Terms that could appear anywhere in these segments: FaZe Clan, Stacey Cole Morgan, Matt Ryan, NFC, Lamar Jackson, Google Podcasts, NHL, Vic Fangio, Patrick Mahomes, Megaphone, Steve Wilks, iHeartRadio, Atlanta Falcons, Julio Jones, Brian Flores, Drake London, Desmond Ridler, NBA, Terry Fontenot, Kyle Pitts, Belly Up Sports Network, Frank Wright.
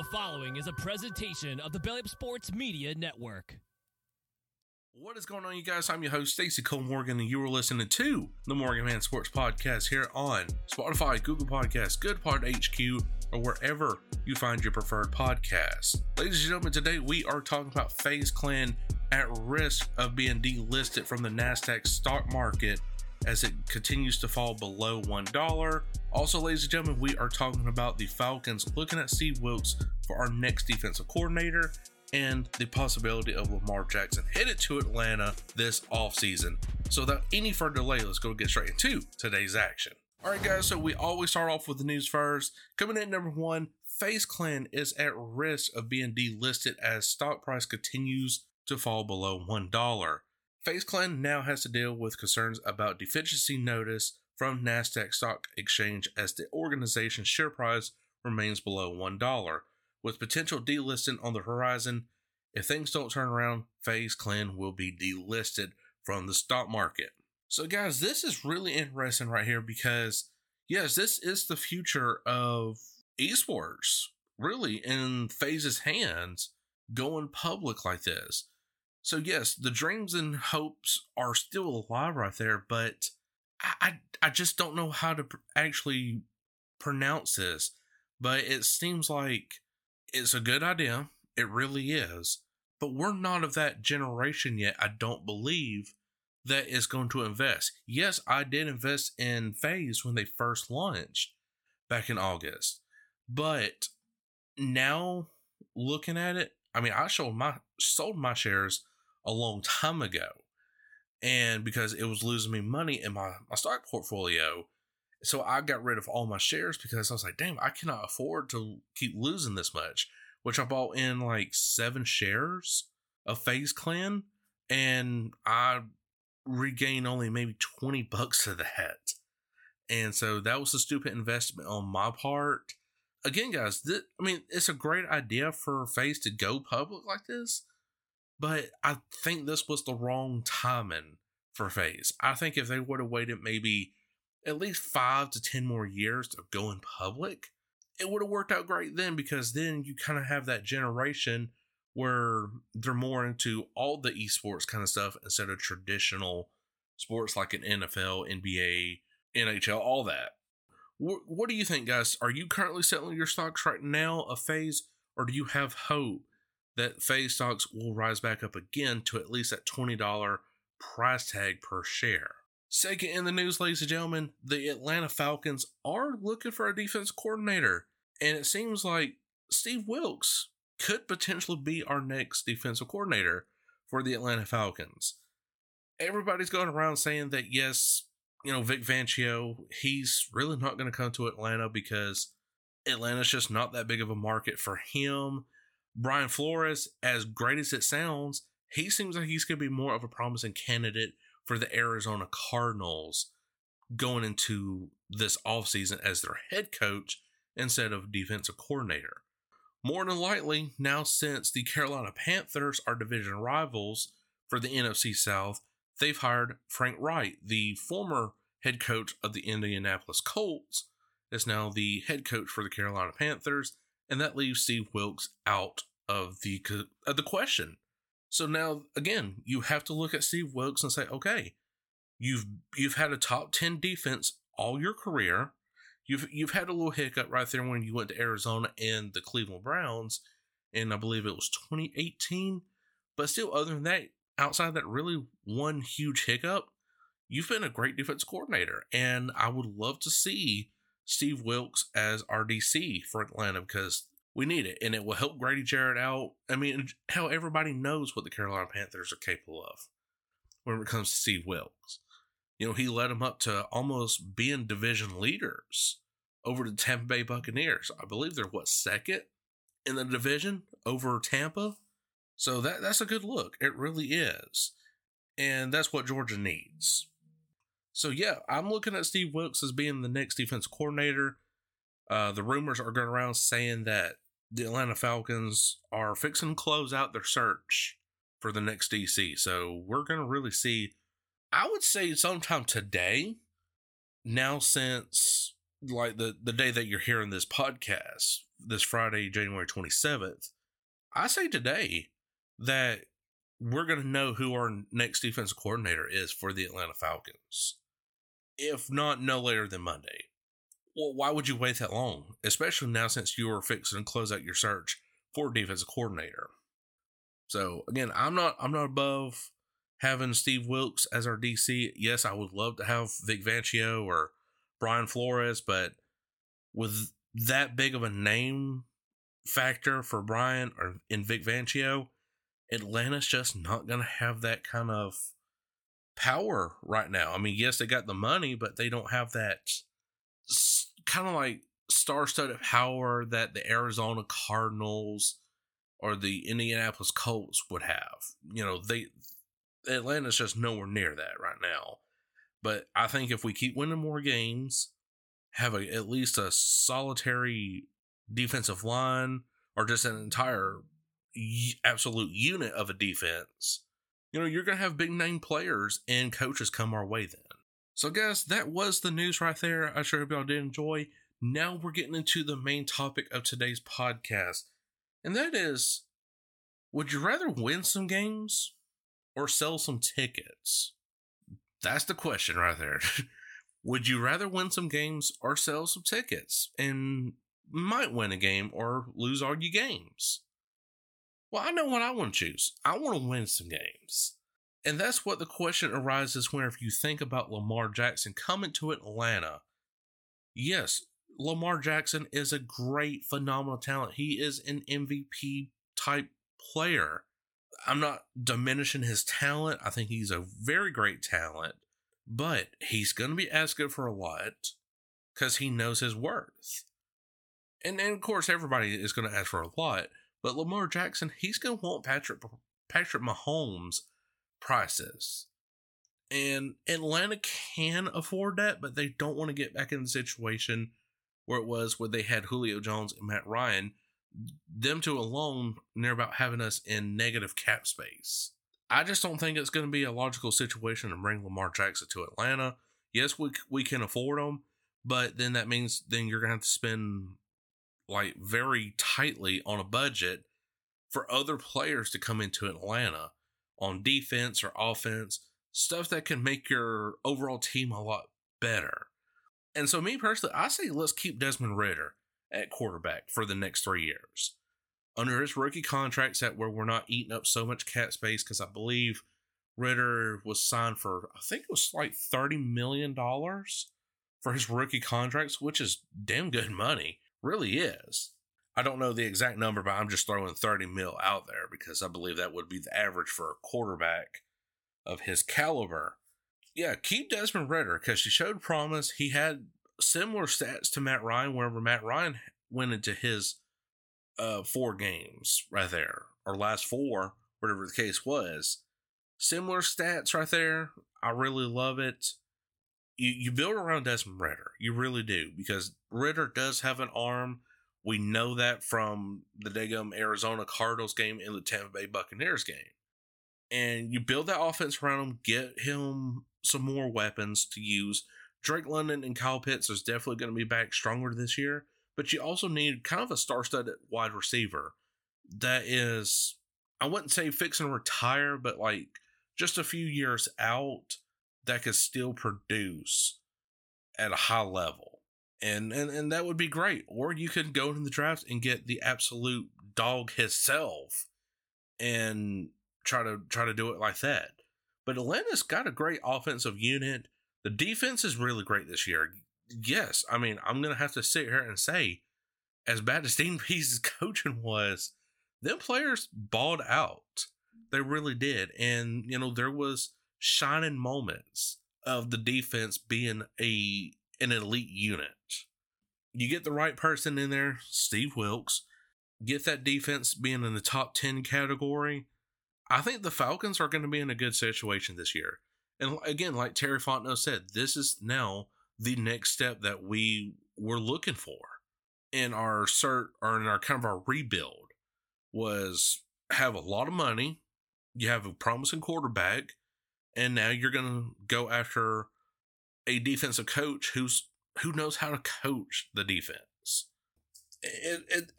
show following is a presentation of the Belly Up Sports Media Network. What is going on, you guys? I'm your host, Stacey Cole Morgan, and you are listening to the Morgan Man Sports Podcast here on Spotify, Google Podcasts, Good Pod HQ, or wherever you find your preferred podcast. Ladies and gentlemen, today we are talking about FaZe Clan at risk of being delisted from the NASDAQ stock market as it continues to fall below $1. Also, ladies and gentlemen, we are talking about the Falcons looking at Steve Wilks for our next defensive coordinator, and the possibility of Lamar Jackson headed to Atlanta this offseason. So without any further delay, let's go get straight into today's action. All right, guys, so we always start off with the news first. Coming in at number one, FaZe Clan is at risk of being delisted as stock price continues to fall below $1. FaZe Clan now has to deal with concerns about deficiency notice from NASDAQ Stock Exchange as the organization's share price remains below $1. With potential delisting on the horizon, if things don't turn around, FaZe Clan will be delisted from the stock market. So guys, this is really interesting right here because, yes, this is the future of esports, really, in FaZe's hands, going public like this. So yes, the dreams and hopes are still alive right there, but I just don't know how to actually pronounce this, but it seems like it's a good idea. It really is. But we're not of that generation yet, I don't believe, that is going to invest. Yes, I did invest in FaZe when they first launched back in August. But now looking at it, I mean, I sold my shares a long time ago, and because it was losing me money in my stock portfolio. So I got rid of all my shares because I was like, damn, I cannot afford to keep losing this much, which I bought in like 7 shares of FaZe Clan, and I regained only maybe $20 of that. And so that was a stupid investment on my part. Again, guys, it's a great idea for FaZe to go public like this, but I think this was the wrong timing for FaZe. I think if they would have waited maybe at least 5 to 10 more years of going public, it would have worked out great then, because then you kind of have that generation where they're more into all the esports kind of stuff instead of traditional sports like an NFL, NBA, NHL, all that. What do you think, guys? Are you currently selling your stocks right now of FaZe, or do you have hope that FaZe stocks will rise back up again to at least that $20 price tag per share? Second in the news, ladies and gentlemen, the Atlanta Falcons are looking for a defense coordinator, and it seems like Steve Wilks could potentially be our next defensive coordinator for the Atlanta Falcons. Everybody's going around saying that, yes, you know, Vic Fangio, he's really not going to come to Atlanta because Atlanta's just not that big of a market for him. Brian Flores, as great as it sounds, he seems like he's going to be more of a promising candidate for the Arizona Cardinals going into this offseason as their head coach instead of defensive coordinator. More than likely, now since the Carolina Panthers are division rivals for the NFC South, they've hired Frank Wright, the former head coach of the Indianapolis Colts, is now the head coach for the Carolina Panthers, and that leaves Steve Wilks out of the question. So now, again, you have to look at Steve Wilks and say, okay, you've had a top 10 defense all your career. You've had a little hiccup right there when you went to Arizona and the Cleveland Browns, and I believe it was 2018. But still, other than that, outside that really one huge hiccup, you've been a great defense coordinator. And I would love to see Steve Wilks as our DC for Atlanta, because we need it, and it will help Grady Jarrett out. I mean, hell, everybody knows what the Carolina Panthers are capable of when it comes to Steve Wilks. You know, he led them up to almost being division leaders over the Tampa Bay Buccaneers. I believe they're, second in the division over Tampa? So that's a good look. It really is. And that's what Georgia needs. So, yeah, I'm looking at Steve Wilks as being the next defensive coordinator. The rumors are going around saying that the Atlanta Falcons are fixing to close out their search for the next DC. So we're going to really see, I would say sometime today, now since like the day that you're hearing this podcast, this Friday, January 27th, I say today that we're going to know who our next defensive coordinator is for the Atlanta Falcons. If not, no later than Monday. Well, why would you wait that long? Especially now since you are fixing to close out your search for defensive coordinator. So again, I'm not above having Steve Wilks as our DC. Yes, I would love to have Vic Vancio or Brian Flores, but with that big of a name factor for Brian or in Vic Vancio, Atlanta's just not going to have that kind of power right now. I mean, yes, they got the money, but they don't have that kind of like star-studded power that the Arizona Cardinals or the Indianapolis Colts would have. You know, Atlanta's just nowhere near that right now. But I think if we keep winning more games, have at least a solitary defensive line or just an entire absolute unit of a defense, you know, you're going to have big name players and coaches come our way then. So guys, that was the news right there. I sure hope y'all did enjoy. Now we're getting into the main topic of today's podcast. And that is, would you rather win some games or sell some tickets? That's the question right there. Would you rather win some games or sell some tickets and might win a game or lose all your games? Well, I know what I want to choose. I want to win some games. And that's what the question arises whenever you think about Lamar Jackson coming to Atlanta. Yes, Lamar Jackson is a great, phenomenal talent. He is an MVP type player. I'm not diminishing his talent. I think he's a very great talent, but he's going to be asking for a lot because he knows his worth. And of course, everybody is going to ask for a lot. But Lamar Jackson, he's going to want Patrick Mahomes prices. And Atlanta can afford that, but they don't want to get back in the situation where it was where they had Julio Jones and Matt Ryan. Them two alone, near about having us in negative cap space. I just don't think it's going to be a logical situation to bring Lamar Jackson to Atlanta. Yes, we can afford him, but then that means then you're going to have to spend like very tightly on a budget for other players to come into Atlanta on defense or offense, stuff that can make your overall team a lot better. And so me personally, I say let's keep Desmond Ridler at quarterback for the next 3 years. Under his rookie contracts that where we're not eating up so much cap space, because I believe Ridler was signed for, I think it was like $30 million for his rookie contracts, which is damn good money. Really is. I don't know the exact number, but I'm just throwing 30 mil out there because I believe that would be the average for a quarterback of his caliber. Yeah, keep Desmond Ridler because he showed promise. He had similar stats to Matt Ryan whenever Matt Ryan went into his 4 games right there, or last 4, whatever the case was. Similar stats right there. I really love it. You build around Desmond Ridler. You really do, because Ridler does have an arm. We know that from the daggum Arizona Cardinals game and the Tampa Bay Buccaneers game. And you build that offense around him, get him some more weapons to use. Drake London and Kyle Pitts is definitely going to be back stronger this year, but you also need kind of a star-studded wide receiver that is, I wouldn't say fixing to retire, but like just a few years out, that could still produce at a high level. And that would be great. Or you could go into the draft and get the absolute dog himself and try to do it like that. But Atlanta's got a great offensive unit. The defense is really great this year. Yes, I mean, I'm going to have to sit here and say, as bad as Dean Pees' coaching was, them players balled out. They really did. And, you know, there was shining moments of the defense being an elite unit. You get the right person in there, Steve Wilks, get that defense being in the top 10 category. I think the Falcons are going to be in a good situation this year. And again, like Terry Fontenot said, this is now the next step that we were looking for in our cert or in our kind of our rebuild, was have a lot of money. You have a promising quarterback, and now you're going to go after a defensive coach who's who knows how to coach the defense.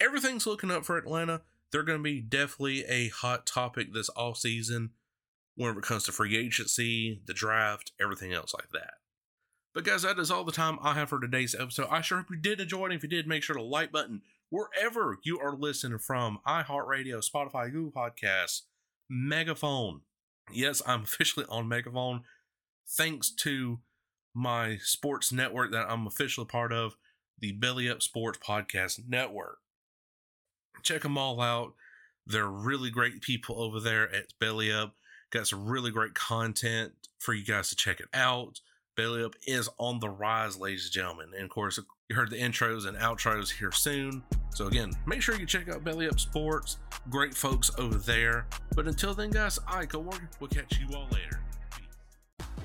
Everything's looking up for Atlanta. They're going to be definitely a hot topic this offseason whenever it comes to free agency, the draft, everything else like that. But guys, that is all the time I have for today's episode. I sure hope you did enjoy it. If you did, make sure to like button wherever you are listening from, iHeartRadio, Spotify, Google Podcasts, Megaphone. Yes, I'm officially on Megaphone. Thanks to my sports network that I'm officially part of, the Belly Up Sports Podcast Network. Check them all out. They're really great people over there at Belly Up. Got some really great content for you guys to check it out. Belly Up is on the rise, ladies and gentlemen. And of course, you heard the intros and outros here soon. So again, make sure you check out Belly Up Sports. Great folks over there. But until then, guys, I go work. We'll catch you all later. Peace.